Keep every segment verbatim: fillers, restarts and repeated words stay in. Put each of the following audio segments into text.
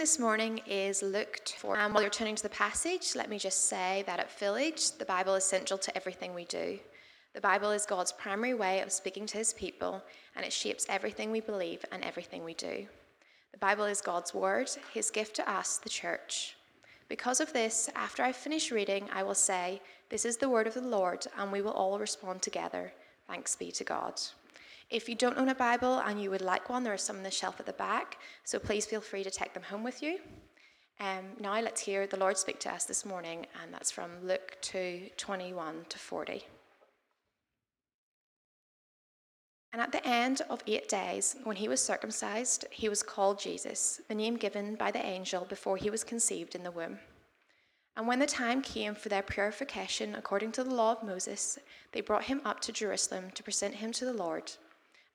this morning is Luke four. And while you're turning to the passage, let me just say that at Village, the Bible is central to everything we do. The Bible is God's primary way of speaking to his people, and it shapes everything we believe and everything we do. The Bible is God's word, his gift to us, the church. Because of this, after I finish reading, I will say, "This is the word of the Lord," and we will all respond together, "Thanks be to God." If you don't own a Bible and you would like one, there are some on the shelf at the back, so please feel free to take them home with you. Um, now let's hear the Lord speak to us this morning, and that's from Luke two, twenty-one to forty. And at the end of eight days, when he was circumcised, he was called Jesus, the name given by the angel before he was conceived in the womb. And when the time came for their purification according to the law of Moses, they brought him up to Jerusalem to present him to the Lord.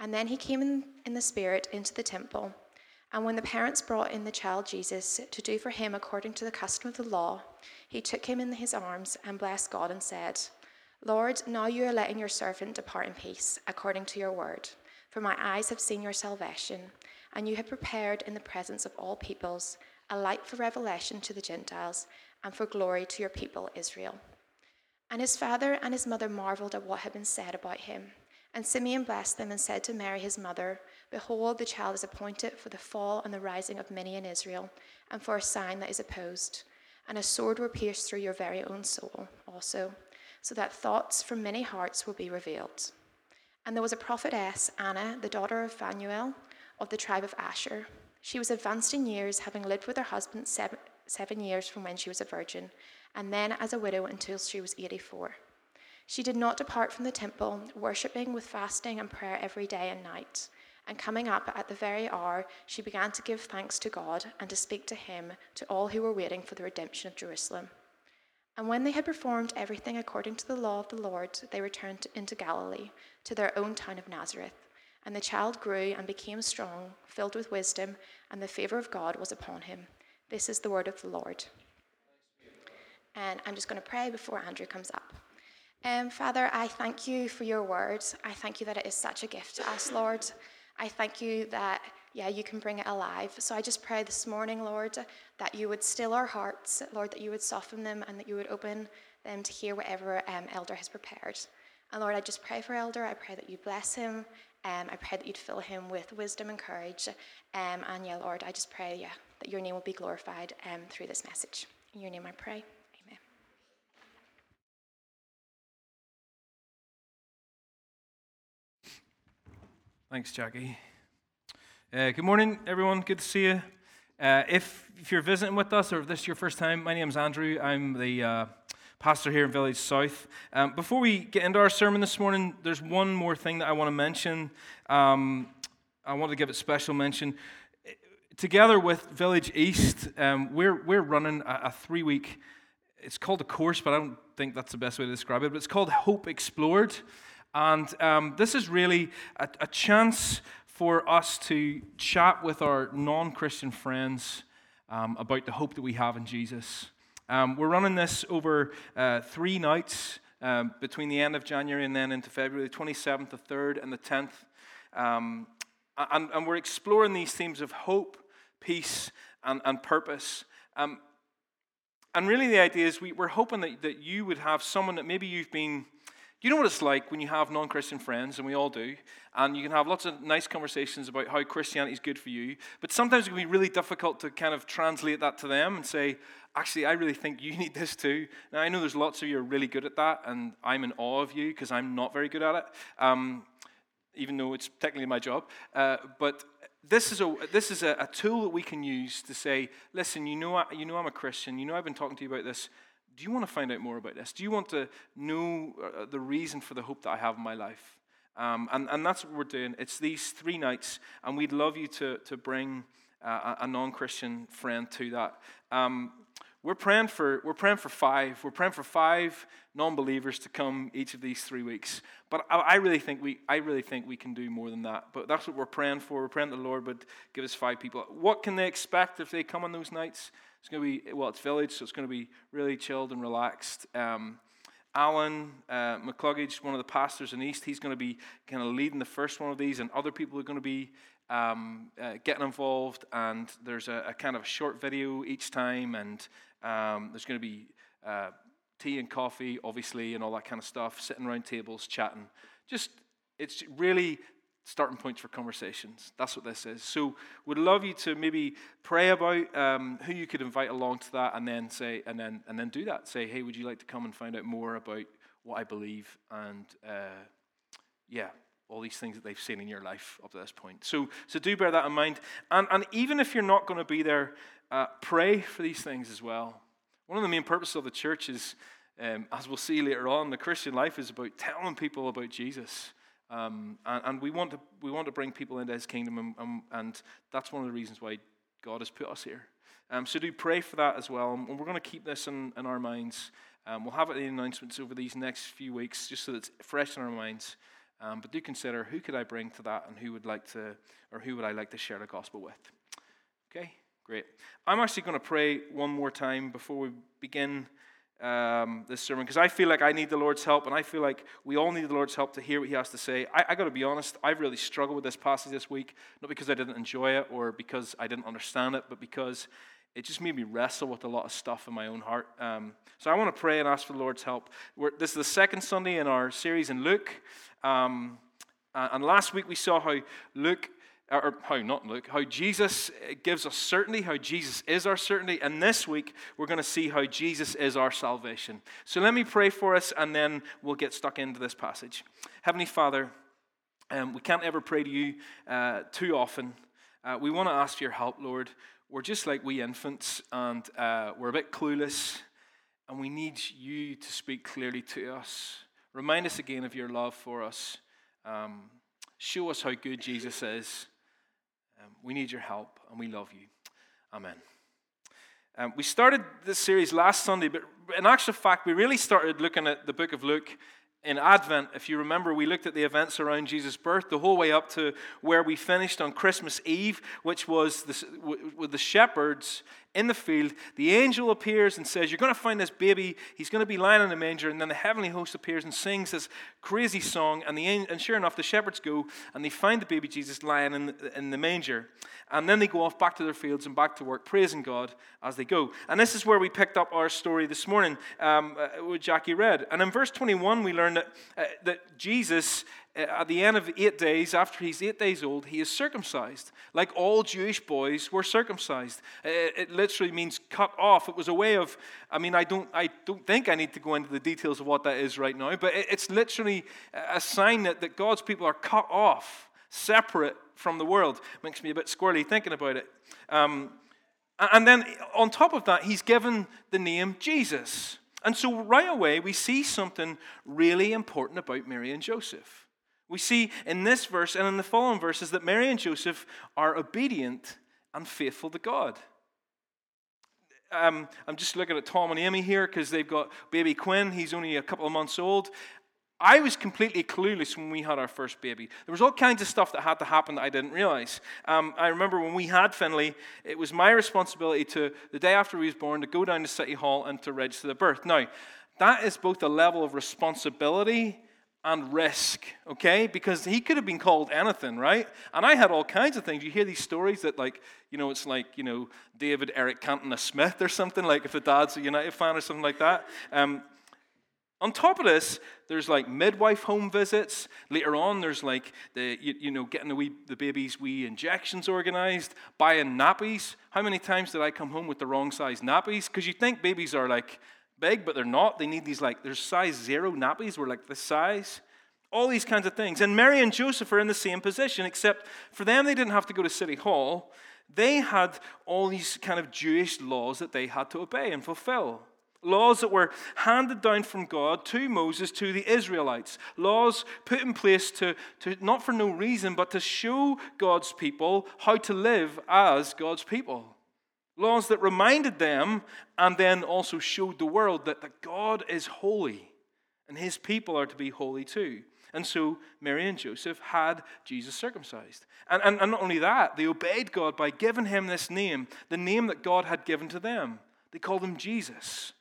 And then he came in, in the Spirit into the temple. And when the parents brought in the child Jesus to do for him according to the custom of the law, he took him in his arms and blessed God and said, "Lord, now you are letting your servant depart in peace, according to your word. For my eyes have seen your salvation, and you have prepared in the presence of all peoples a light for revelation to the Gentiles and for glory to your people Israel." And his father and his mother marveled at what had been said about him. And Simeon blessed them and said to Mary his mother, "Behold, the child is appointed for the fall and the rising of many in Israel, and for a sign that is opposed. And a sword will pierce through your very own soul also, so that thoughts from many hearts will be revealed." And there was a prophetess, Anna, the daughter of Phanuel, of the tribe of Asher. She was advanced in years, having lived with her husband seven, seven years from when she was a virgin, and then as a widow until she was eighty-four. She did not depart from the temple, worshipping with fasting and prayer every day and night. And coming up at the very hour, she began to give thanks to God and to speak to him to all who were waiting for the redemption of Jerusalem. And when they had performed everything according to the law of the Lord, they returned into Galilee, to their own town of Nazareth. And the child grew and became strong, filled with wisdom, and the favor of God was upon him. This is the word of the Lord. And I'm just going to pray before Andrew comes up. Um, Father, I thank you for your word. I thank you that it is such a gift to us, Lord. I thank you that, yeah, you can bring it alive. So I just pray this morning, Lord, that you would still our hearts, Lord, that you would soften them and that you would open them to hear whatever um, Elder has prepared. And Lord, I just pray for Elder. I pray that you bless him. Um, I pray that you'd fill him with wisdom and courage. Um, and yeah, Lord, I just pray, yeah, that your name will be glorified um, through this message. In your name I pray. Thanks, Jackie. Uh, good morning, everyone. Good to see you. Uh, if, if you're visiting with us or if this is your first time, my name's Andrew. I'm the uh, pastor here in Village South. Um, before we get into our sermon this morning, there's one more thing that I want to mention. Um, I want to give it special mention. Together with Village East, um, we're we're running a, a three-week, it's called a course, but I don't think that's the best way to describe it, but it's called Hope Explored. And um, this is really a, a chance for us to chat with our non-Christian friends um, about the hope that we have in Jesus. Um, we're running this over uh, three nights um, between the end of January and then into February, the twenty-seventh, the third, and the tenth. Um, and, and we're exploring these themes of hope, peace, and, and purpose. Um, and really the idea is we, we're hoping that, that you would have someone that maybe you've been... You know what it's like when you have non-Christian friends, and we all do, and you can have lots of nice conversations about how Christianity is good for you, but sometimes it can be really difficult to kind of translate that to them and say, actually, I really think you need this too. Now, I know there's lots of you who are really good at that, and I'm in awe of you because I'm not very good at it, um, even though it's technically my job, uh, but This is a this is a, a tool that we can use to say, listen, you know, I, you know I'm a Christian, you know I've been talking to you about this. Do you want to find out more about this? Do you want to know the reason for the hope that I have in my life? Um, and, and that's what we're doing. It's these three nights, and we'd love you to, to bring uh, a non-Christian friend to that. Um, we're praying for we're praying for five. We're praying for five non-believers to come each of these three weeks. But I, I really think we I really think we can do more than that. But that's what we're praying for. We're praying that the Lord would give us five people. What can they expect if they come on those nights? It's going to be, well, it's Village, so it's going to be really chilled and relaxed. Um, Alan uh, McCluggage, one of the pastors in East, he's going to be kind of leading the first one of these, and other people are going to be um, uh, getting involved, and there's a, a kind of a short video each time, and um, there's going to be uh, tea and coffee, obviously, and all that kind of stuff, sitting around tables, chatting. Just, it's really starting points for conversations. That's what this is. So we'd love you to maybe pray about um, who you could invite along to that, and then say, and then and then do that. Say, hey, would you like to come and find out more about what I believe, and uh, yeah, all these things that they've seen in your life up to this point. So so do bear that in mind. And and even if you're not going to be there, uh, pray for these things as well. One of the main purposes of the church is, um, as we'll see later on, the Christian life is about telling people about Jesus. Um, and, and we want to we want to bring people into his kingdom, and, and, and that's one of the reasons why God has put us here. Um, so do pray for that as well, and we're going to keep this in, in our minds. Um, we'll have it in the announcements over these next few weeks, just so that it's fresh in our minds. Um, but do consider, who could I bring to that, and who would like to, or who would I like to share the gospel with? Okay, great. I'm actually going to pray one more time before we begin Um, this sermon, because I feel like I need the Lord's help, and I feel like we all need the Lord's help to hear what he has to say. I, I got to be honest, I've really struggled with this passage this week, not because I didn't enjoy it or because I didn't understand it, but because it just made me wrestle with a lot of stuff in my own heart. Um, so I want to pray and ask for the Lord's help. We're, this is the second Sunday in our series in Luke, um, and last week we saw how Luke Or how, not Luke, how Jesus gives us certainty, how Jesus is our certainty. And this week, we're going to see how Jesus is our salvation. So let me pray for us, and then we'll get stuck into this passage. Heavenly Father, um, we can't ever pray to you uh, too often. Uh, we want to ask for your help, Lord. We're just like wee infants, and uh, we're a bit clueless, and we need you to speak clearly to us. Remind us again of your love for us. Um, show us how good Jesus is. We need your help, and we love you. Amen. Um, we started this series last Sunday, but in actual fact, we really started looking at the book of Luke in Advent. If you remember, we looked at the events around Jesus' birth, the whole way up to where we finished on Christmas Eve, which was the, with the shepherds in the field. The angel appears and says, you're going to find this baby. He's going to be lying in a manger. And then the heavenly host appears and sings this crazy song. And, the, and sure enough, the shepherds go and they find the baby Jesus lying in the, in the manger. And then they go off back to their fields and back to work, praising God as they go. And this is where we picked up our story this morning, um, what Jackie read. And in verse twenty-one, we learn that, uh, that Jesus, at the end of eight days, after he's eight days old, he is circumcised. Like all Jewish boys were circumcised. It literally means cut off. It was a way of, I mean, I don't I don't think I need to go into the details of what that is right now, but it's literally a sign that, that God's people are cut off, separate from the world. Makes me a bit squirrely thinking about it. Um, and then on top of that, he's given the name Jesus. And so right away, we see something really important about Mary and Joseph. We see in this verse and in the following verses that Mary and Joseph are obedient and faithful to God. Um, I'm just looking at Tom and Amy here because they've got baby Quinn. He's only a couple of months old. I was completely clueless when we had our first baby. There was all kinds of stuff that had to happen that I didn't realize. Um, I remember when we had Finley, it was my responsibility to, the day after he was born, to go down to City Hall and to register the birth. Now, that is both a level of responsibility and risk, okay? Because he could have been called anything, right? And I had all kinds of things. You hear these stories that, like, you know, it's like, you know, David, Eric Cantona Smith or something, like if the dad's a United fan or something like that. Um, on top of this, there's like midwife home visits. Later on, there's like the you, you know getting the wee, the baby's wee injections organized, buying nappies. How many times did I come home with the wrong size nappies? Because you think babies are like big, but they're not. They need these, like, there's size zero nappies. We're like this size. All these kinds of things. And Mary and Joseph are in the same position, except for them, they didn't have to go to City Hall. They had all these kind of Jewish laws that they had to obey and fulfill. Laws that were handed down from God to Moses to the Israelites. Laws put in place to, to not for no reason, but to show God's people how to live as God's people. Laws that reminded them and then also showed the world that, that God is holy and his people are to be holy too. And so Mary and Joseph had Jesus circumcised. And, and, and not only that, they obeyed God by giving him this name, the name that God had given to them. They called him Jesus,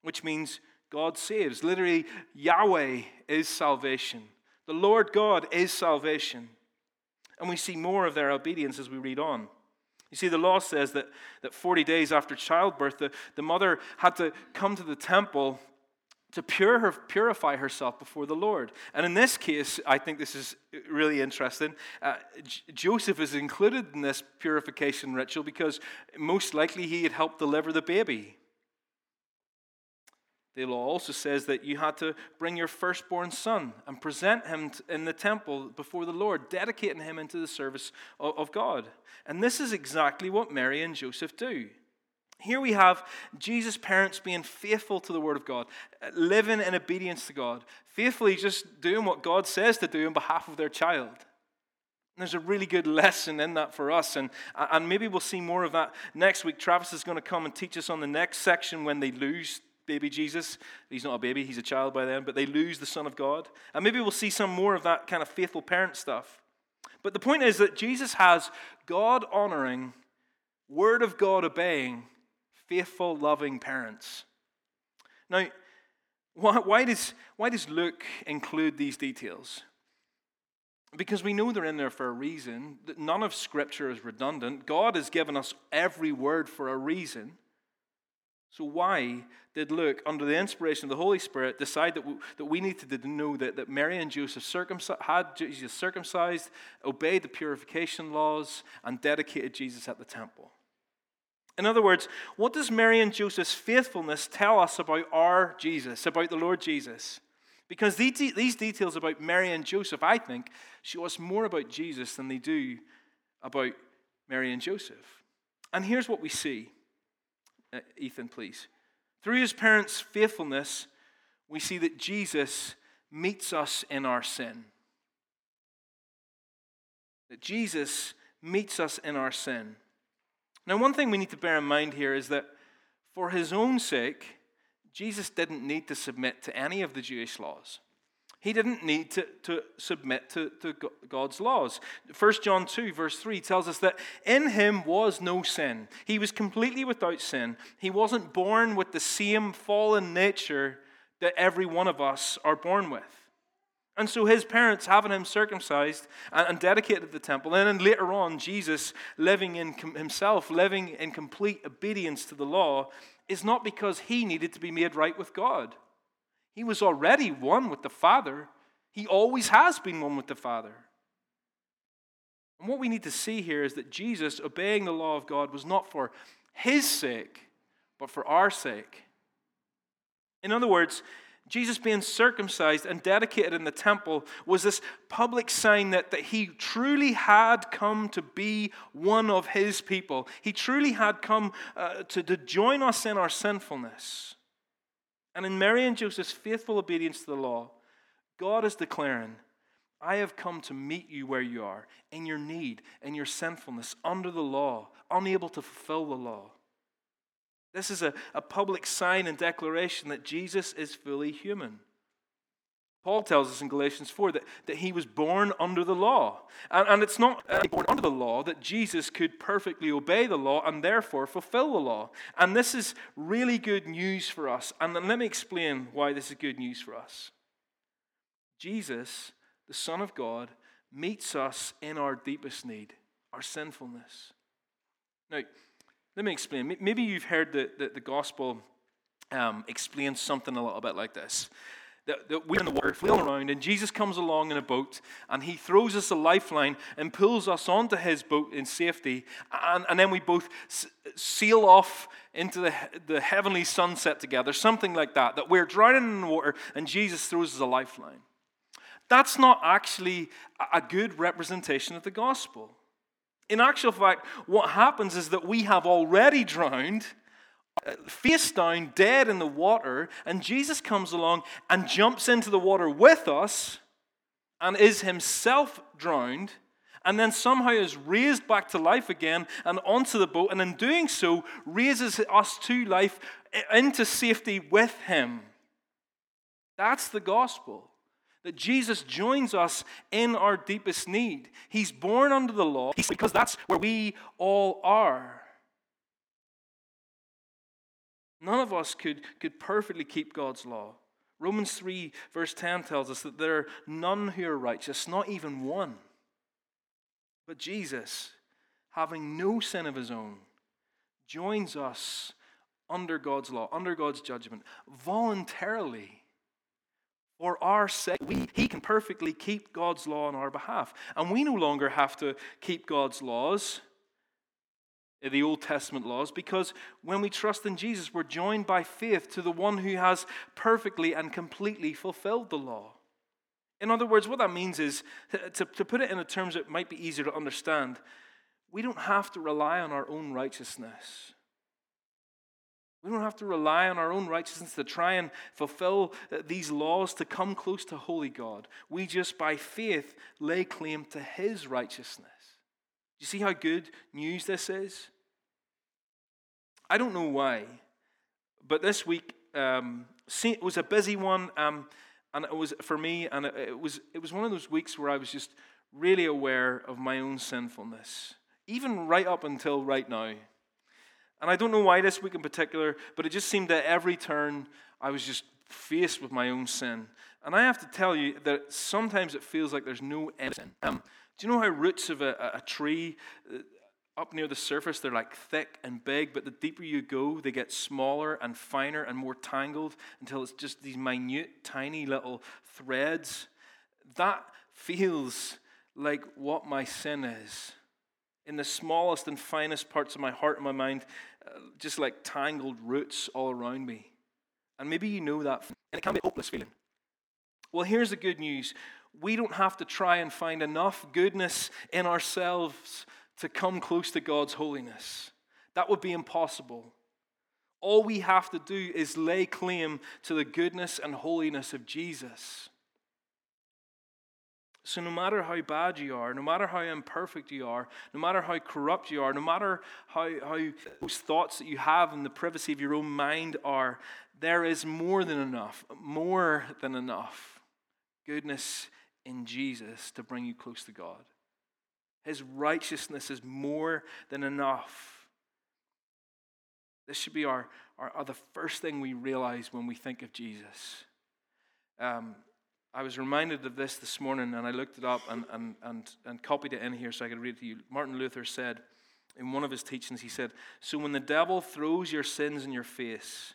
which means God saves. Literally, Yahweh is salvation. The Lord God is salvation. And we see more of their obedience as we read on. You see, the law says that, that forty days after childbirth, the, the mother had to come to the temple to pure her, purify herself before the Lord. And in this case, I think this is really interesting. Uh, J- Joseph is included in this purification ritual because most likely he had helped deliver the baby. The law also says that you had to bring your firstborn son and present him in the temple before the Lord, dedicating him into the service of God. And this is exactly what Mary and Joseph do. Here we have Jesus' parents being faithful to the Word of God, living in obedience to God, faithfully just doing what God says to do on behalf of their child. And there's a really good lesson in that for us, and, and maybe we'll see more of that next week. Travis is going to come and teach us on the next section when they lose baby Jesus. He's not a baby, he's a child by then, but they lose the Son of God. And maybe we'll see some more of that kind of faithful parent stuff. But the point is that Jesus has God-honoring, Word of God-obeying, faithful, loving parents. Now, why, why does, why does Luke include these details? Because we know they're in there for a reason. None of Scripture is redundant. God has given us every word for a reason. So why did Luke, under the inspiration of the Holy Spirit, decide that we, that we needed to know that, that Mary and Joseph circumcised, had Jesus circumcised, obeyed the purification laws, and dedicated Jesus at the temple? In other words, what does Mary and Joseph's faithfulness tell us about our Jesus, about the Lord Jesus? Because these details about Mary and Joseph, I think, show us more about Jesus than they do about Mary and Joseph. And here's what we see. Uh, Ethan, please. Through his parents' faithfulness, we see that Jesus meets us in our sin. That Jesus meets us in our sin. Now, one thing we need to bear in mind here is that for his own sake, Jesus didn't need to submit to any of the Jewish laws. He didn't need to, to submit to, to God's laws. First John two, verse three tells us that in him was no sin. He was completely without sin. He wasn't born with the same fallen nature that every one of us are born with. And so his parents having him circumcised and dedicated to the temple, and then later on Jesus living in himself, living in complete obedience to the law, is not because he needed to be made right with God. He was already one with the Father. He always has been one with the Father. And what we need to see here is that Jesus obeying the law of God was not for his sake, but for our sake. In other words, Jesus being circumcised and dedicated in the temple was this public sign that, that he truly had come to be one of his people. He truly had come uh, to, to join us in our sinfulness. And in Mary and Joseph's faithful obedience to the law, God is declaring, I have come to meet you where you are, in your need, in your sinfulness, under the law, unable to fulfill the law. This is a, a public sign and declaration that Jesus is fully human. Paul tells us in Galatians four that, that he was born under the law. And, and it's not uh, born under the law that Jesus could perfectly obey the law and therefore fulfill the law. And this is really good news for us. And let me explain why this is good news for us. Jesus, the Son of God, meets us in our deepest need, our sinfulness. Now, let me explain. Maybe you've heard the, the, the gospel um, explain something a little bit like this. That, that we're in the water, flailing around, and Jesus comes along in a boat, and he throws us a lifeline and pulls us onto his boat in safety, and, and then we both s- sail off into the, the heavenly sunset together, something like that, that we're drowning in the water, and Jesus throws us a lifeline. That's not actually a good representation of the gospel. In actual fact, what happens is that we have already drowned, face down, dead in the water, and Jesus comes along and jumps into the water with us and is himself drowned, and then somehow is raised back to life again and onto the boat, and in doing so, raises us to life into safety with him. That's the gospel, that Jesus joins us in our deepest need. He's born under the law because that's where we all are. None of us could, could perfectly keep God's law. Romans three verse ten tells us that there are none who are righteous, not even one. But Jesus, having no sin of his own, joins us under God's law, under God's judgment, voluntarily for our sake. We, he can perfectly keep God's law on our behalf. And we no longer have to keep God's laws, the Old Testament laws, because when we trust in Jesus, we're joined by faith to the one who has perfectly and completely fulfilled the law. In other words, what that means is, to, to put it in a terms that might be easier to understand, we don't have to rely on our own righteousness. We don't have to rely on our own righteousness to try and fulfill these laws to come close to holy God. We just, by faith, lay claim to his righteousness. Do you see how good news this is? I don't know why, but this week um, it was a busy one, um, and it was for me, and it was it was one of those weeks where I was just really aware of my own sinfulness, even right up until right now. And I don't know why this week in particular, but it just seemed that every turn I was just faced with my own sin. And I have to tell you that sometimes it feels like there's no end to sin. Um, do you know how roots of a, a tree uh, up near the surface, they're like thick and big, but the deeper you go, they get smaller and finer and more tangled until it's just these minute, tiny little threads? That feels like what my sin is. In the smallest and finest parts of my heart and my mind, uh, just like tangled roots all around me. And maybe you know that, and it can be a hopeless feeling. Well, here's the good news. We don't have to try and find enough goodness in ourselves to come close to God's holiness. That would be impossible. All we have to do is lay claim to the goodness and holiness of Jesus. So no matter how bad you are, no matter how imperfect you are, no matter how corrupt you are, no matter how, how those thoughts that you have in the privacy of your own mind are, there is more than enough, more than enough goodness in Jesus to bring you close to God. His righteousness is more than enough. This should be our, our, our the first thing we realize when we think of Jesus. Um. I was reminded of this this morning, and I looked it up and, and and and copied it in here so I could read it to you. Martin Luther said, in one of his teachings, he said, "So when the devil throws your sins in your face,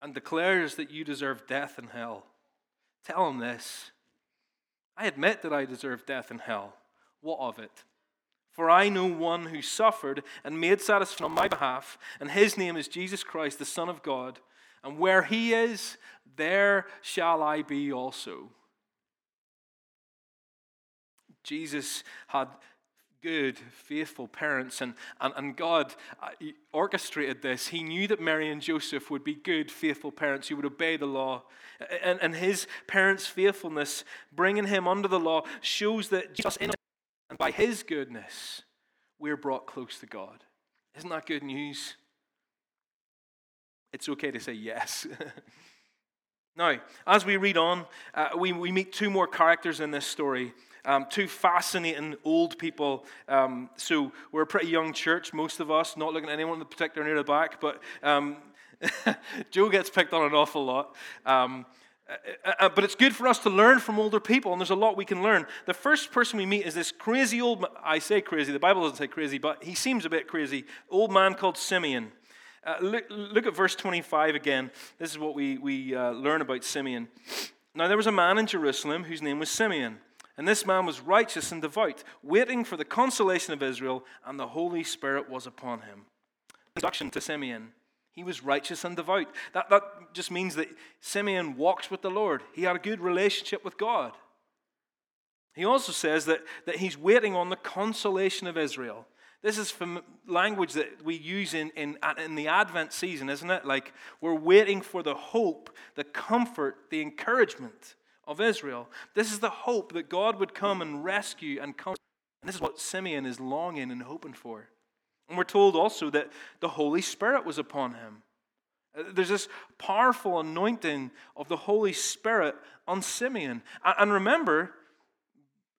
and declares that you deserve death and hell, tell him this: I admit that I deserve death and hell. What of it? For I know one who suffered and made satisfaction on my behalf, and his name is Jesus Christ, the Son of God. And where he is, there shall I be also." Jesus had good, faithful parents, and, and, and God orchestrated this. He knew that Mary and Joseph would be good, faithful parents who would obey the law. And, and his parents' faithfulness, bringing him under the law, shows that Jesus in And by his goodness, we're brought close to God. Isn't that good news? It's okay to say yes. Now, as we read on, uh, we, we meet two more characters in this story. Um, two fascinating old people. Um, so we're a pretty young church, most of us, not looking at anyone in particular near the back, but um, Joe gets picked on an awful lot. Um Uh, uh, but it's good for us to learn from older people, and there's a lot we can learn. The first person we meet is this crazy old man. I say crazy, the Bible doesn't say crazy, but he seems a bit crazy. Old man called Simeon. Uh, look, look at verse twenty-five again. This is what we, we uh, learn about Simeon. "Now there was a man in Jerusalem whose name was Simeon, and this man was righteous and devout, waiting for the consolation of Israel, and the Holy Spirit was upon him." Introduction to Simeon. He was righteous and devout. That, that just means that Simeon walks with the Lord. He had a good relationship with God. He also says that, that he's waiting on the consolation of Israel. This is from language that we use in, in, in the Advent season, isn't it? Like, we're waiting for the hope, the comfort, the encouragement of Israel. This is the hope that God would come and rescue and comfort. And this is what Simeon is longing and hoping for. And we're told also that the Holy Spirit was upon him. There's this powerful anointing of the Holy Spirit on Simeon. And remember,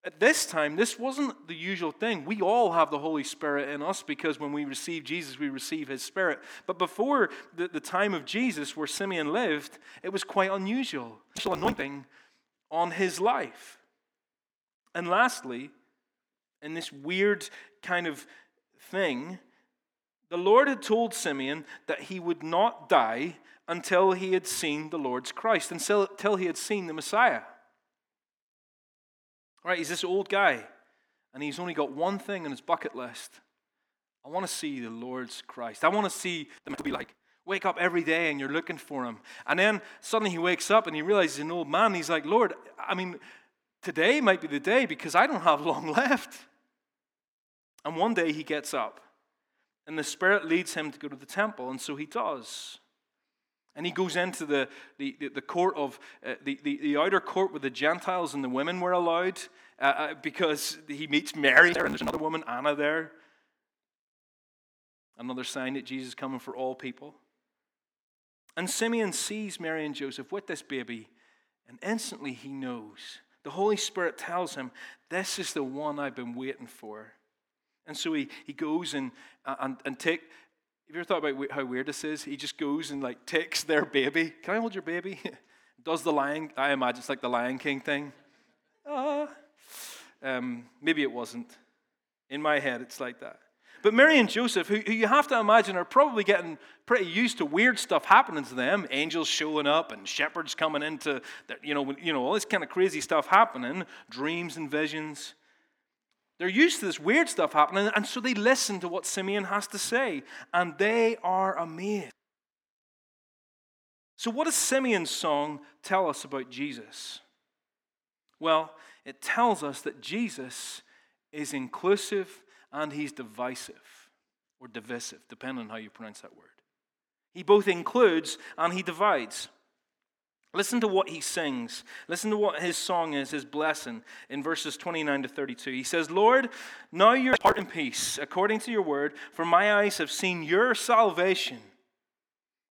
at this time, this wasn't the usual thing. We all have the Holy Spirit in us because when we receive Jesus, we receive his Spirit. But before the, the time of Jesus, where Simeon lived, it was quite unusual. Special anointing on his life. And lastly, in this weird kind of thing, the Lord had told Simeon that he would not die until he had seen the Lord's Christ, until, until he had seen the Messiah. All right, he's this old guy, and he's only got one thing on his bucket list. I want to see the Lord's Christ. I want to see the Messiah. Be like, wake up every day, and you're looking for him. And then suddenly he wakes up, and he realizes he's an old man. He's like, Lord, I mean, today might be the day because I don't have long left. And one day he gets up. And the Spirit leads him to go to the temple, and so he does. And he goes into the the, the court of uh, the, the the outer court where the Gentiles and the women were allowed, uh, because he meets Mary there, and there's another woman, Anna, there. Another sign that Jesus is coming for all people. And Simeon sees Mary and Joseph with this baby, and instantly he knows. The Holy Spirit tells him, "This is the one I've been waiting for." And so he, he goes and and and take. Have you ever thought about how weird this is? He just goes and like takes their baby. Can I hold your baby? Does the lion? I imagine it's like the Lion King thing. Ah, um, maybe it wasn't. In my head, it's like that. But Mary and Joseph, who, who you have to imagine are probably getting pretty used to weird stuff happening to them, angels showing up and shepherds coming into, the, you know, you know, all this kind of crazy stuff happening, dreams and visions. They're used to this weird stuff happening, and so they listen to what Simeon has to say, and they are amazed. So what does Simeon's song tell us about Jesus? Well, it tells us that Jesus is inclusive and he's divisive, or divisive, depending on how you pronounce that word. He both includes and he divides. Listen to what he sings. Listen to what his song is, his blessing, in verses twenty-nine to thirty-two. He says, Lord, now your heart in peace, according to your word, for my eyes have seen your salvation,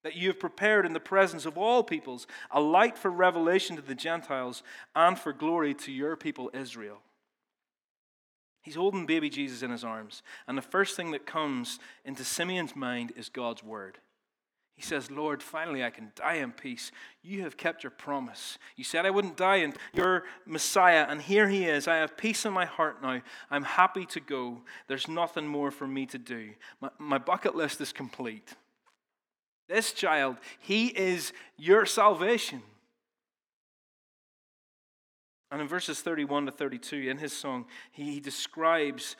that you have prepared in the presence of all peoples, a light for revelation to the Gentiles and for glory to your people Israel. He's holding baby Jesus in his arms, and the first thing that comes into Simeon's mind is God's word. He says, Lord, finally I can die in peace. You have kept your promise. You said I wouldn't die, and your Messiah, and here he is. I have peace in my heart now. I'm happy to go. There's nothing more for me to do. My, my bucket list is complete. This child, he is your salvation. And in verses thirty-one to thirty-two, in his song, he, he describes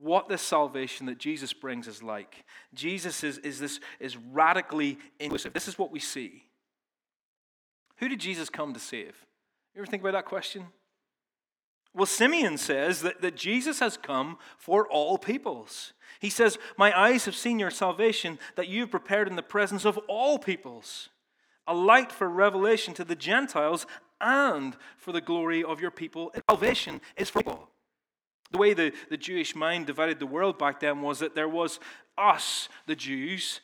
what the salvation that Jesus brings is like. Jesus is, is this is radically inclusive. This is what we see. Who did Jesus come to save? You ever think about that question? Well, Simeon says that, that Jesus has come for all peoples. He says, my eyes have seen your salvation that you have prepared in the presence of all peoples, a light for revelation to the Gentiles and for the glory of your people. And salvation is for all. The way the, the Jewish mind divided the world back then was that there was us, the Jews,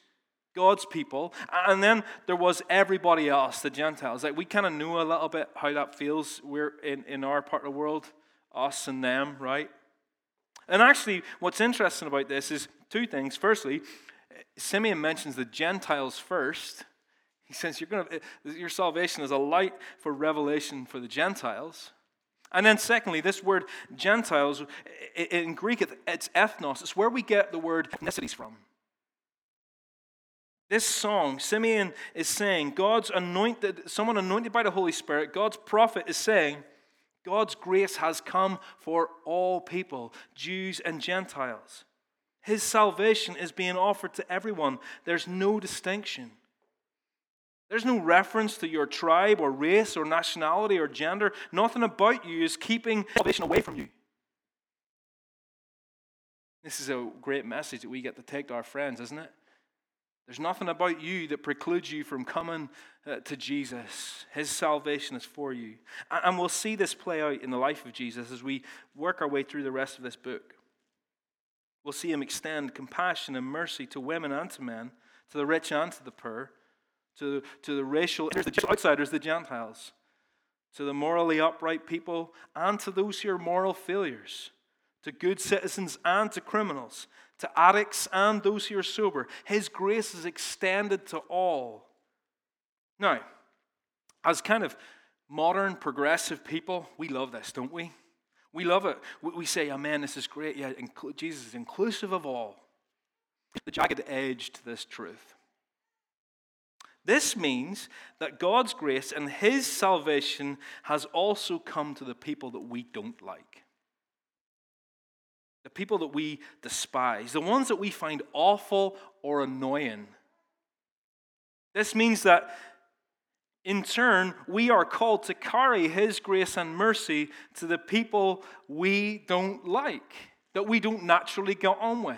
God's people, and then there was everybody else, the Gentiles. Like, we kind of knew a little bit how that feels. We're in, in our part of the world, us and them, right? And actually, what's interesting about this is two things. Firstly, Simeon mentions the Gentiles first. He says, "You're gonna, your salvation is a light for revelation for the Gentiles." And then secondly, this word Gentiles, in Greek it's ethnos. It's where we get the word ethnicities from. This song, Simeon is saying, God's anointed, someone anointed by the Holy Spirit, God's prophet is saying, God's grace has come for all people, Jews and Gentiles. His salvation is being offered to everyone. There's no distinction. There's no reference to your tribe or race or nationality or gender. Nothing about you is keeping salvation away from you. This is a great message that we get to take to our friends, isn't it? There's nothing about you that precludes you from coming uh, to Jesus. His salvation is for you. And, and we'll see this play out in the life of Jesus as we work our way through the rest of this book. We'll see him extend compassion and mercy to women and to men, to the rich and to the poor, to, to the racial the outsiders, the Gentiles, to the morally upright people, and to those who are moral failures, to good citizens and to criminals, to addicts and those who are sober. His grace is extended to all. Now, as kind of modern, progressive people, we love this, don't we? We love it. We say, oh, man, this is great. Yeah, Jesus is inclusive of all. The jagged edge to this truth. This means that God's grace and his salvation has also come to the people that we don't like. The people that we despise, the ones that we find awful or annoying. This means that, in turn, we are called to carry his grace and mercy to the people we don't like, that we don't naturally get on with,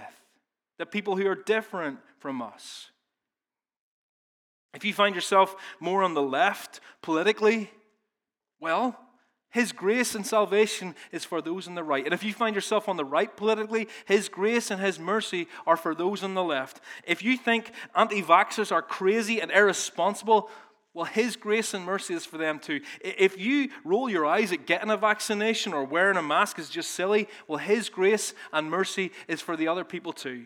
the people who are different from us. If you find yourself more on the left politically, well, his grace and salvation is for those on the right. And if you find yourself on the right politically, his grace and his mercy are for those on the left. If you think anti-vaxxers are crazy and irresponsible, well, his grace and mercy is for them too. If you roll your eyes at getting a vaccination or wearing a mask is just silly, well, his grace and mercy is for the other people too.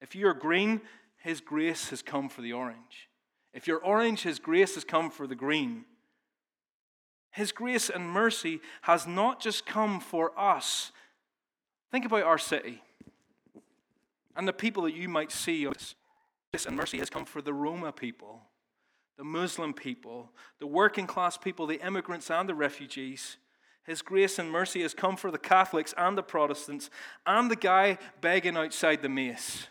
If you're green, his grace has come for the orange. If you're orange, his grace has come for the green. His grace and mercy has not just come for us. Think about our city and the people that you might see. His grace and mercy has come for the Roma people, the Muslim people, the working class people, the immigrants and the refugees. His grace and mercy has come for the Catholics and the Protestants and the guy begging outside the mace.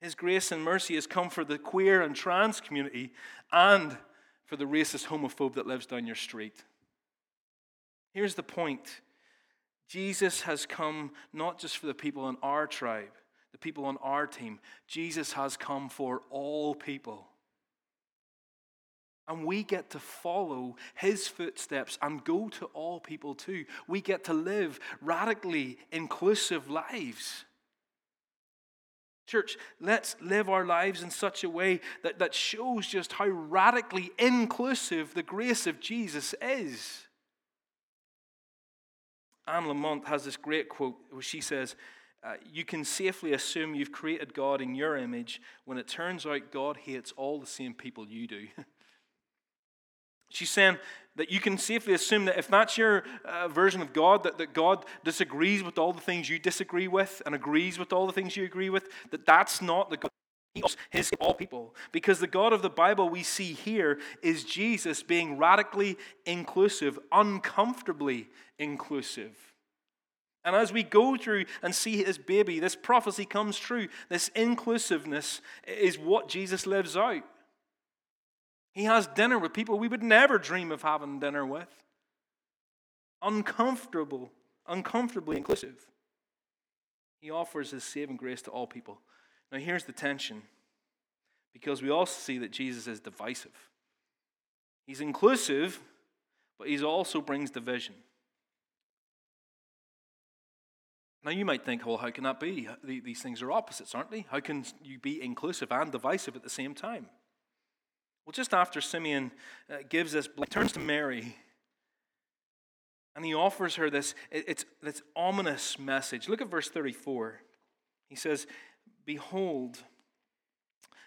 His grace and mercy has come for the queer and trans community and for the racist homophobe that lives down your street. Here's the point. Jesus has come not just for the people in our tribe, the people on our team. Jesus has come for all people. And we get to follow his footsteps and go to all people too. We get to live radically inclusive lives. Church, let's live our lives in such a way that, that shows just how radically inclusive the grace of Jesus is. Ann Lamott has this great quote where she says, uh, you can safely assume you've created God in your image when it turns out God hates all the same people you do. She's saying that you can safely assume that if that's your uh, version of God, that, that God disagrees with all the things you disagree with and agrees with all the things you agree with, that that's not the God of his all people. Because the God of the Bible we see here is Jesus being radically inclusive, uncomfortably inclusive. And as we go through and see his baby, this prophecy comes true. This inclusiveness is what Jesus lives out. He has dinner with people we would never dream of having dinner with. Uncomfortable, uncomfortably inclusive. He offers his saving grace to all people. Now here's the tension, because we also see that Jesus is divisive. He's inclusive, but he also brings division. Now you might think, well, how can that be? These things are opposites, aren't they? How can you be inclusive and divisive at the same time? Well, just after Simeon uh, gives this, he turns to Mary, and he offers her this, it, it's this ominous message. Look at verse thirty-four. He says, behold,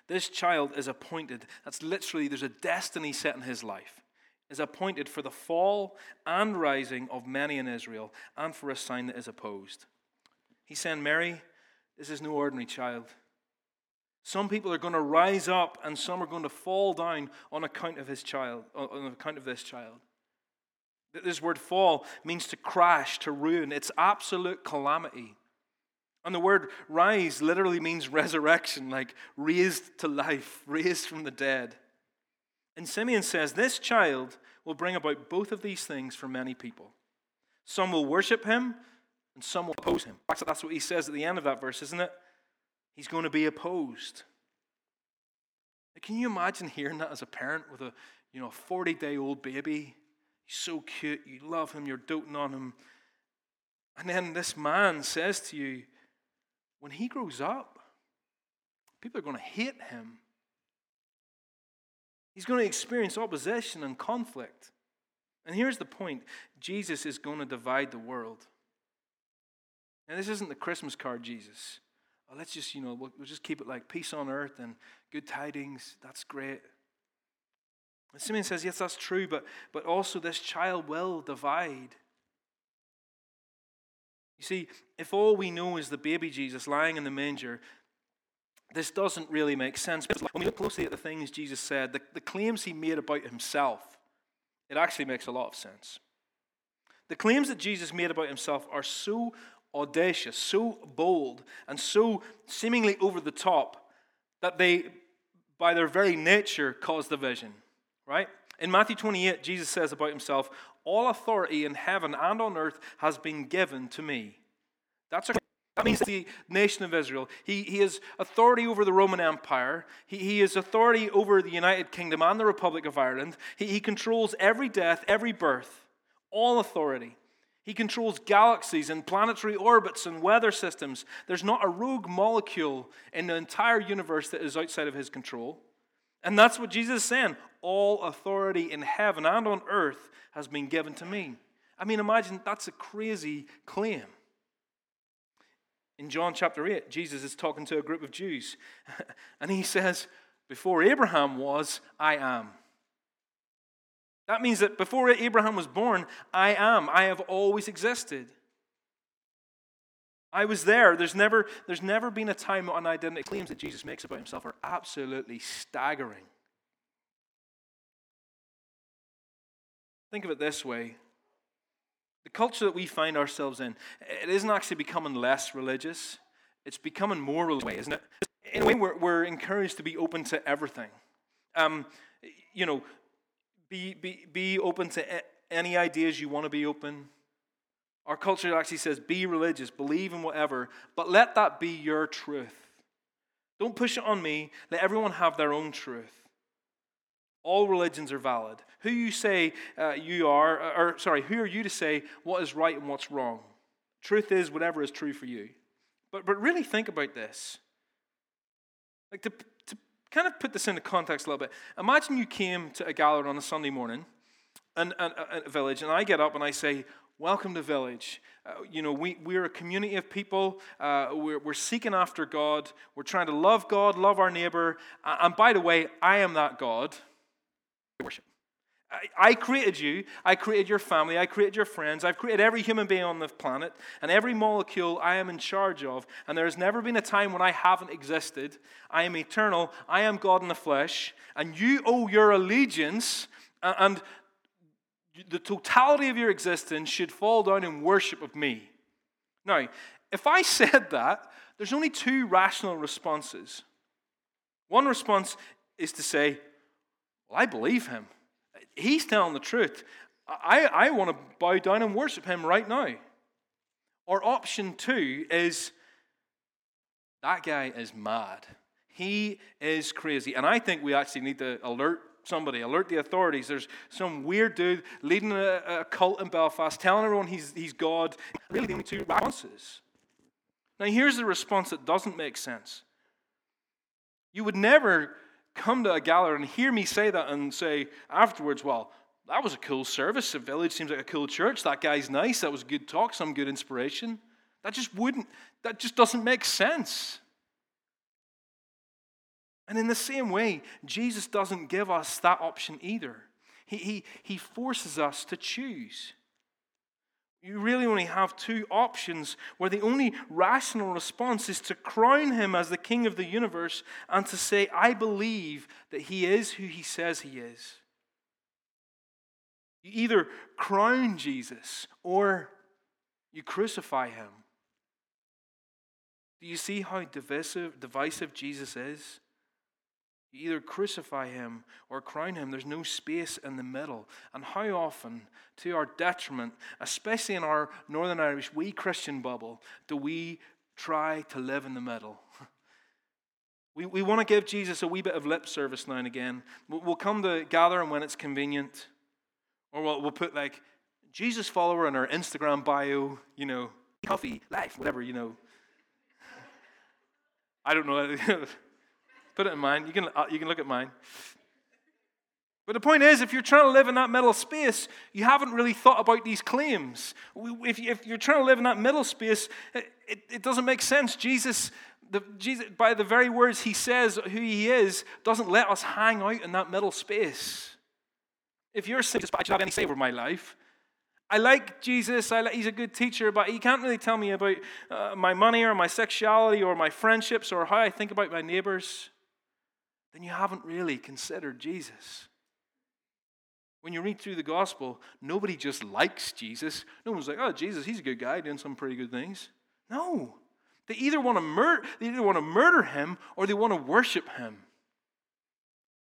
this child is appointed. That's literally, there's a destiny set in his life. Is appointed for the fall and rising of many in Israel, and for a sign that is opposed. He's saying, Mary, this is no ordinary child. Some people are going to rise up and some are going to fall down on account of his child, on account of this child. This word fall means to crash, to ruin. It's absolute calamity. And the word rise literally means resurrection, like raised to life, raised from the dead. And Simeon says, this child will bring about both of these things for many people. Some will worship him, and some will oppose him. That's what he says at the end of that verse, isn't it? He's going to be opposed. Can you imagine hearing that as a parent with a, you know, a forty-day-old baby? He's so cute. You love him. You're doting on him. And then this man says to you, when he grows up, people are going to hate him. He's going to experience opposition and conflict. And here's the point. Jesus is going to divide the world. Now, this isn't the Christmas card Jesus. Oh, let's just, you know, we'll, we'll just keep it like peace on earth and good tidings. That's great. And Simeon says, yes, that's true, but, but also this child will divide. You see, if all we know is the baby Jesus lying in the manger, this doesn't really make sense. Because when we look closely at the things Jesus said, the, the claims he made about himself, it actually makes a lot of sense. The claims that Jesus made about himself are so audacious, so bold, and so seemingly over the top that they, by their very nature, cause division, right? In Matthew twenty-eight, Jesus says about himself, all authority in heaven and on earth has been given to me. That's a, that means the nation of Israel. He, he has authority over the Roman Empire. He, he has authority over the United Kingdom and the Republic of Ireland. He, he controls every death, every birth, all authority. He controls galaxies and planetary orbits and weather systems. There's not a rogue molecule in the entire universe that is outside of his control. And that's what Jesus is saying. All authority in heaven and on earth has been given to me. I mean, imagine that's a crazy claim. In John chapter eight, Jesus is talking to a group of Jews. And he says, before Abraham was, I am. That means that before Abraham was born, I am. I have always existed. I was there. There's never, there's never been a time on identity. Claims that Jesus makes about himself are absolutely staggering. Think of it this way. The culture that we find ourselves in, it isn't actually becoming less religious. It's becoming more religious, isn't it? In a way, we're, we're encouraged to be open to everything. Um, you know, Be, be, be open to any ideas you want to be open. Our culture actually says, be religious, believe in whatever, but let that be your truth. Don't push it on me. Let everyone have their own truth. All religions are valid. Who you say uh, you are, or sorry, who are you to say what is right and what's wrong? Truth is whatever is true for you. But but really think about this. Like the Kind of put this into context a little bit. Imagine you came to a gathering on a Sunday morning, and a village, and I get up and I say, "Welcome to Village. Uh, you know, we we're a community of people. Uh, we're we're seeking after God. We're trying to love God, love our neighbor. And by the way, I am that God. Worship. I, I created you. I created your family. I created your friends. I've created every human being on the planet, and every molecule I am in charge of. And there has never been a time when I haven't existed. I am eternal. I am God in the flesh. And you owe your allegiance, and the totality of your existence should fall down in worship of me." Now, if I said that, there's only two rational responses. One response is to say, "Well, I believe him. He's telling the truth. I, I want to bow down and worship him right now." Or option two is, "That guy is mad. He is crazy." And I think we actually need to alert somebody, alert the authorities. There's some weird dude leading a, a cult in Belfast, telling everyone he's, he's God. Really, the only two responses. Now, here's the response that doesn't make sense. You would never come to a gathering and hear me say that and say afterwards, "Well, that was a cool service. The Village seems like a cool church. That guy's nice. That was a good talk. Some good inspiration." That just wouldn't, that just doesn't make sense. And in the same way, Jesus doesn't give us that option either. He, he, he forces us to choose. You really only have two options where the only rational response is to crown him as the king of the universe and to say, "I believe that he is who he says he is." You either crown Jesus or you crucify him. Do you see how divisive, divisive Jesus is? You either crucify him or crown him. There's no space in the middle. And how often, to our detriment, especially in our Northern Irish wee Christian bubble, do we try to live in the middle? We we want to give Jesus a wee bit of lip service now and again. We'll come to gathering when it's convenient. Or we'll, we'll put like, Jesus follower in our Instagram bio, you know, coffee, life, whatever, you know. I don't know. Put it in mine. You can you can look at mine. But the point is, if you're trying to live in that middle space, you haven't really thought about these claims. If if you're trying to live in that middle space, it, it, it doesn't make sense. Jesus, the, Jesus, by the very words he says who he is, doesn't let us hang out in that middle space. If you're saying, I should have any say over my life. I like Jesus, I like, he's a good teacher, but he can't really tell me about uh, my money or my sexuality or my friendships or how I think about my neighbors. Then you haven't really considered Jesus. When you read through the gospel, nobody just likes Jesus. No one's like, oh, Jesus, he's a good guy, doing some pretty good things. No. They either want to mur- they either want to murder him or they want to worship him.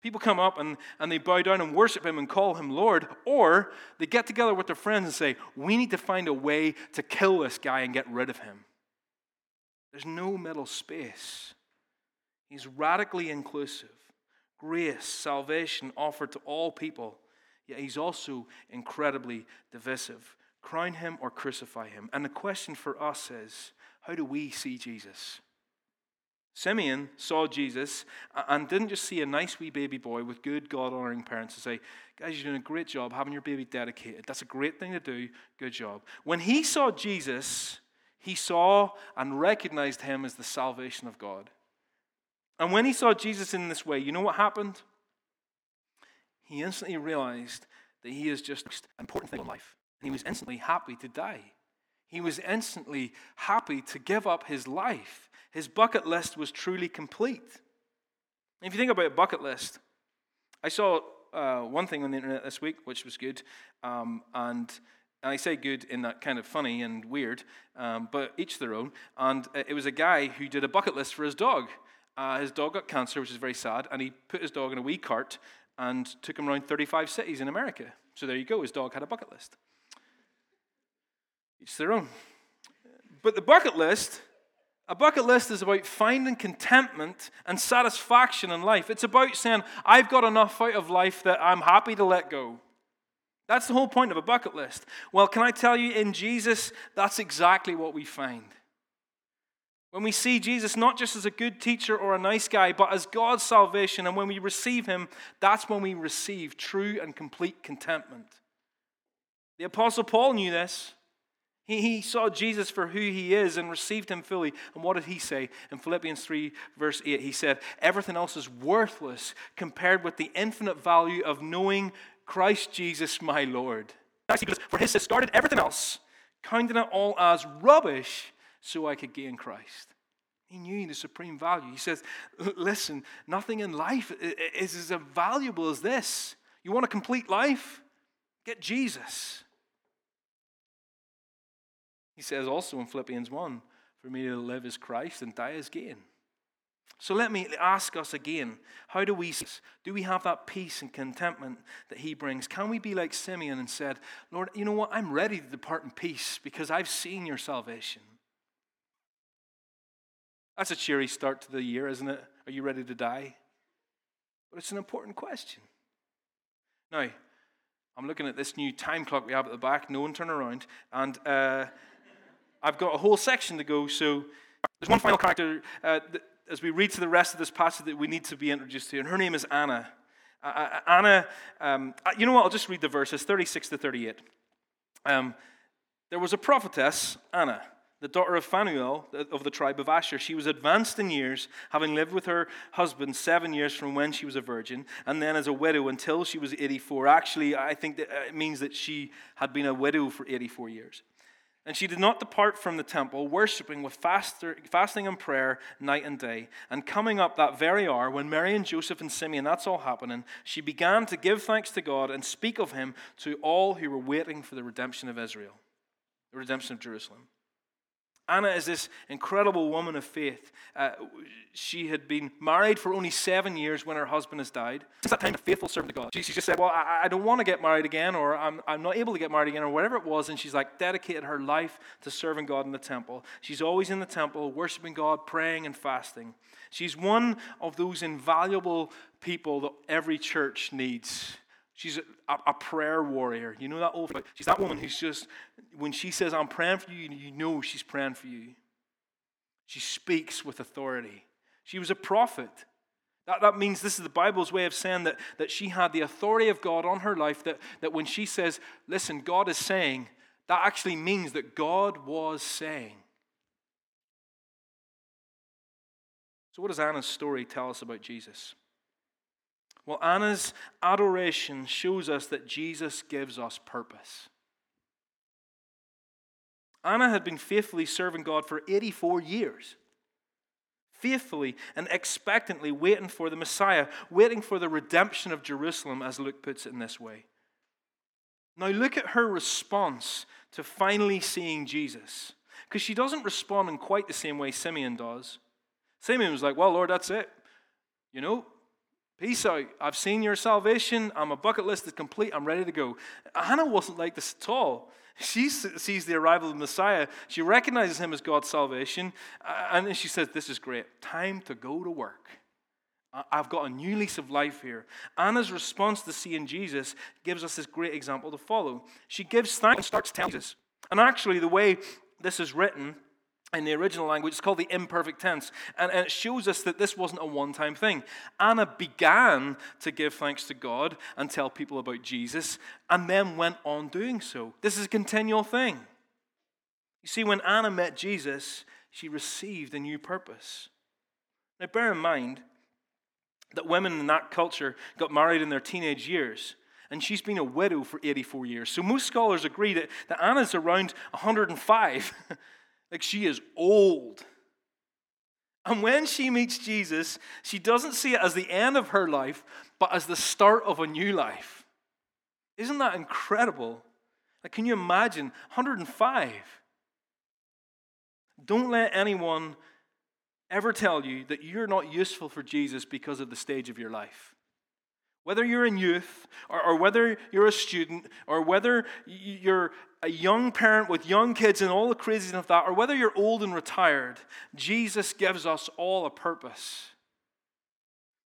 People come up and, and they bow down and worship him and call him Lord, or they get together with their friends and say, we need to find a way to kill this guy and get rid of him. There's no middle space. He's radically inclusive. Grace, salvation offered to all people, yet he's also incredibly divisive. Crown him or crucify him. And the question for us is, how do we see Jesus? Simeon saw Jesus and didn't just see a nice wee baby boy with good God-honoring parents and say, guys, you're doing a great job having your baby dedicated. That's a great thing to do. Good job. When he saw Jesus, he saw and recognized him as the salvation of God. And when he saw Jesus in this way, you know what happened? He instantly realized that he is just an important thing in life. And he was instantly happy to die. He was instantly happy to give up his life. His bucket list was truly complete. If you think about a bucket list, I saw uh, one thing on the internet this week, which was good. Um, and, and I say good in that kind of funny and weird, um, but each their own. And it was a guy who did a bucket list for his dog. Uh, his dog got cancer, which is very sad. And he put his dog in a wee cart and took him around thirty-five cities in America. So there you go. His dog had a bucket list. It's their own. But the bucket list, a bucket list is about finding contentment and satisfaction in life. It's about saying, I've got enough out of life that I'm happy to let go. That's the whole point of a bucket list. Well, can I tell you, in Jesus, that's exactly what we find. When we see Jesus not just as a good teacher or a nice guy, but as God's salvation, and when we receive him, that's when we receive true and complete contentment. The Apostle Paul knew this. He saw Jesus for who he is and received him fully. And what did he say? In Philippians three, verse eight, he said, everything else is worthless compared with the infinite value of knowing Christ Jesus, my Lord. For his sake started everything else, counting it all as rubbish so I could gain Christ. He knew the supreme value. He says, listen, nothing in life is as valuable as this. You want a complete life? Get Jesus. He says also in Philippians one, for me to live is Christ and die is gain. So let me ask us again, how do we, do we have that peace and contentment that he brings? Can we be like Simeon and said, Lord, you know what, I'm ready to depart in peace because I've seen your salvation. That's a cheery start to the year, isn't it? Are you ready to die? But it's an important question. Now, I'm looking at this new time clock we have at the back, no one turn around, and uh, I've got a whole section to go, so there's one final character uh, that, as we read to the rest of this passage that we need to be introduced to, and her name is Anna. Uh, Anna, um, you know what, I'll just read the verses, thirty-six to thirty-eight. Um, there was a prophetess, Anna, the daughter of Phanuel, of the tribe of Asher. She was advanced in years, having lived with her husband seven years from when she was a virgin, and then as a widow until she was eighty-four. Actually, I think that it means that she had been a widow for eighty-four years. And she did not depart from the temple, worshiping with faster, fasting and prayer night and day. And coming up that very hour, when Mary and Joseph and Simeon, that's all happening, she began to give thanks to God and speak of him to all who were waiting for the redemption of Israel, the redemption of Jerusalem. Anna is this incredible woman of faith. Uh, she had been married for only seven years when her husband has died. Since that time, a faithful servant of God. She, she just said, well, I, I don't want to get married again, or I'm, I'm not able to get married again, or whatever it was. And she's like dedicated her life to serving God in the temple. She's always in the temple, worshiping God, praying and fasting. She's one of those invaluable people that every church needs. She's a, a prayer warrior. You know that old, she's that woman who's just, when she says, I'm praying for you, you know she's praying for you. She speaks with authority. She was a prophet. That, that means this is the Bible's way of saying that, that she had the authority of God on her life, that, that when she says, listen, God is saying, that actually means that God was saying. So what does Anna's story tell us about Jesus? Well, Anna's adoration shows us that Jesus gives us purpose. Anna had been faithfully serving God for eighty-four years, faithfully and expectantly waiting for the Messiah, waiting for the redemption of Jerusalem, as Luke puts it in this way. Now look at her response to finally seeing Jesus, because she doesn't respond in quite the same way Simeon does. Simeon was like, well, Lord, that's it. You know, peace out. I've seen your salvation. I'm a bucket list is complete. I'm ready to go. Anna wasn't like this at all. She sees the arrival of the Messiah. She recognizes him as God's salvation. And then she says, this is great. Time to go to work. I've got a new lease of life here. Anna's response to seeing Jesus gives us this great example to follow. She gives thanks and starts telling Jesus. And actually, the way this is written in the original language, it's called the imperfect tense. And, and it shows us that this wasn't a one-time thing. Anna began to give thanks to God and tell people about Jesus, and then went on doing so. This is a continual thing. You see, when Anna met Jesus, she received a new purpose. Now, bear in mind that women in that culture got married in their teenage years. And she's been a widow for eighty-four years. So most scholars agree that, that Anna's around one hundred and five. Like, she is old. And when she meets Jesus, she doesn't see it as the end of her life, but as the start of a new life. Isn't that incredible? Like, can you imagine? one hundred and five. Don't let anyone ever tell you that you're not useful for Jesus because of the stage of your life. Whether you're in youth, or, or whether you're a student, or whether you're a young parent with young kids and all the craziness of that, or whether you're old and retired, Jesus gives us all a purpose.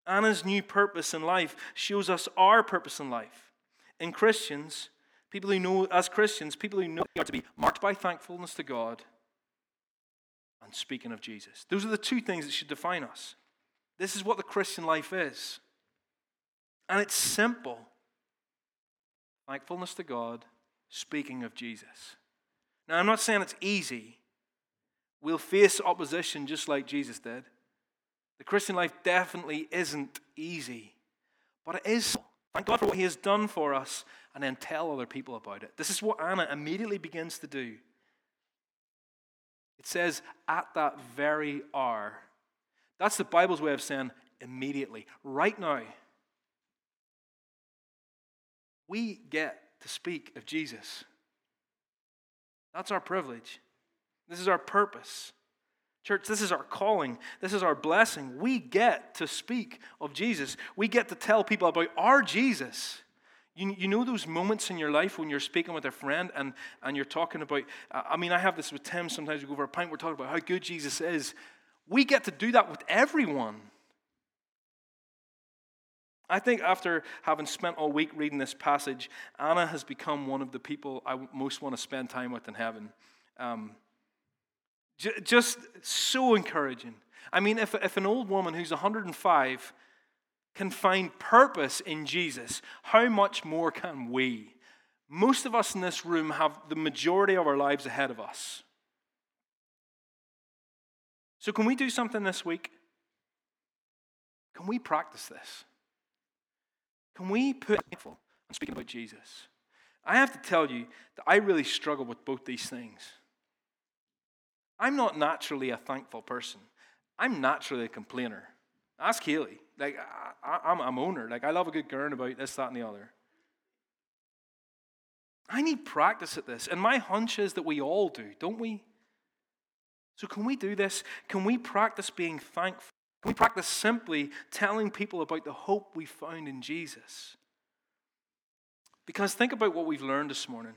Anna's new purpose in life shows us our purpose in life. In Christians, people who know, as Christians, people who know they are to be marked by thankfulness to God and speaking of Jesus. Those are the two things that should define us. This is what the Christian life is. And it's simple. Thankfulness to God, speaking of Jesus. Now, I'm not saying it's easy. We'll face opposition just like Jesus did. The Christian life definitely isn't easy. But it is simple. Thank God for what he has done for us, and then tell other people about it. This is what Anna immediately begins to do. It says, at that very hour. That's the Bible's way of saying immediately, right now. We get to speak of Jesus. That's our privilege. This is our purpose. Church, this is our calling. This is our blessing. We get to speak of Jesus. We get to tell people about our Jesus. You, you know those moments in your life when you're speaking with a friend and, and you're talking about, I mean, I have this with Tim. Sometimes we go over a pint, we're talking about how good Jesus is. We get to do that with everyone. I think after having spent all week reading this passage, Anna has become one of the people I most want to spend time with in heaven. Um, j- just so encouraging. I mean, if, if an old woman who's one hundred and five can find purpose in Jesus, how much more can we? Most of us in this room have the majority of our lives ahead of us. So can we do something this week? Can we practice this? Can we put thankful and speaking about Jesus? I have to tell you that I really struggle with both these things. I'm not naturally a thankful person. I'm naturally a complainer. Ask Haley. Like, I, I'm a moaner. Like, I love a good gurn about this, that, and the other. I need practice at this. And my hunch is that we all do, don't we? So can we do this? Can we practice being thankful? Can we practice simply telling people about the hope we found in Jesus? Because think about what we've learned this morning.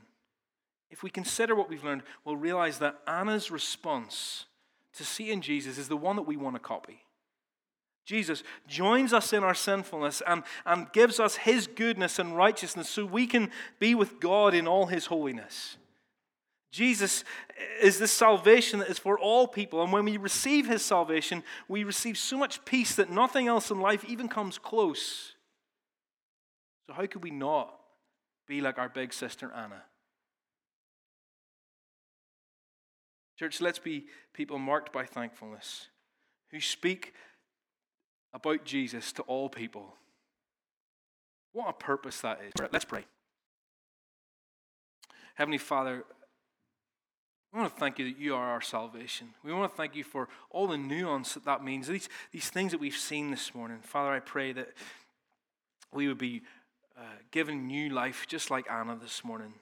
If we consider what we've learned, we'll realize that Anna's response to seeing Jesus is the one that we want to copy. Jesus joins us in our sinfulness and, and gives us his goodness and righteousness so we can be with God in all his holiness. Jesus is the salvation that is for all people. And when we receive his salvation, we receive so much peace that nothing else in life even comes close. So how could we not be like our big sister Anna? Church, let's be people marked by thankfulness, who speak about Jesus to all people. What a purpose that is. Let's pray. Heavenly Father, we want to thank you that you are our salvation. We want to thank you for all the nuance that that means, these, these things that we've seen this morning. Father, I pray that we would be uh, given new life just like Anna this morning,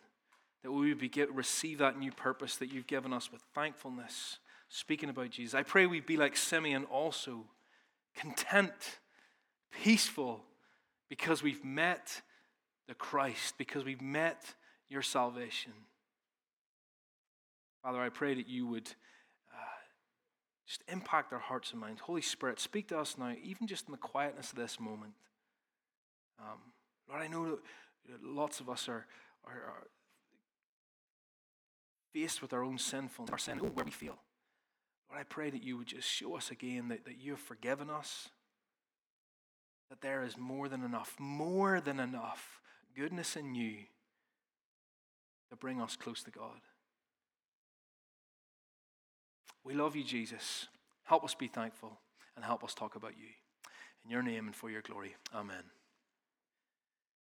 that we would be get, receive that new purpose that you've given us with thankfulness, speaking about Jesus. I pray we'd be like Simeon also, content, peaceful, because we've met the Christ, because we've met your salvation. Father, I pray that you would uh, just impact our hearts and minds. Holy Spirit, speak to us now, even just in the quietness of this moment. Um, Lord, I know that lots of us are, are, are faced with our own sinfulness, our sin, where we feel. Lord, I pray that you would just show us again that, that you have forgiven us, that there is more than enough, more than enough goodness in you to bring us close to God. We love you, Jesus. Help us be thankful and help us talk about you. In your name and for your glory. Amen.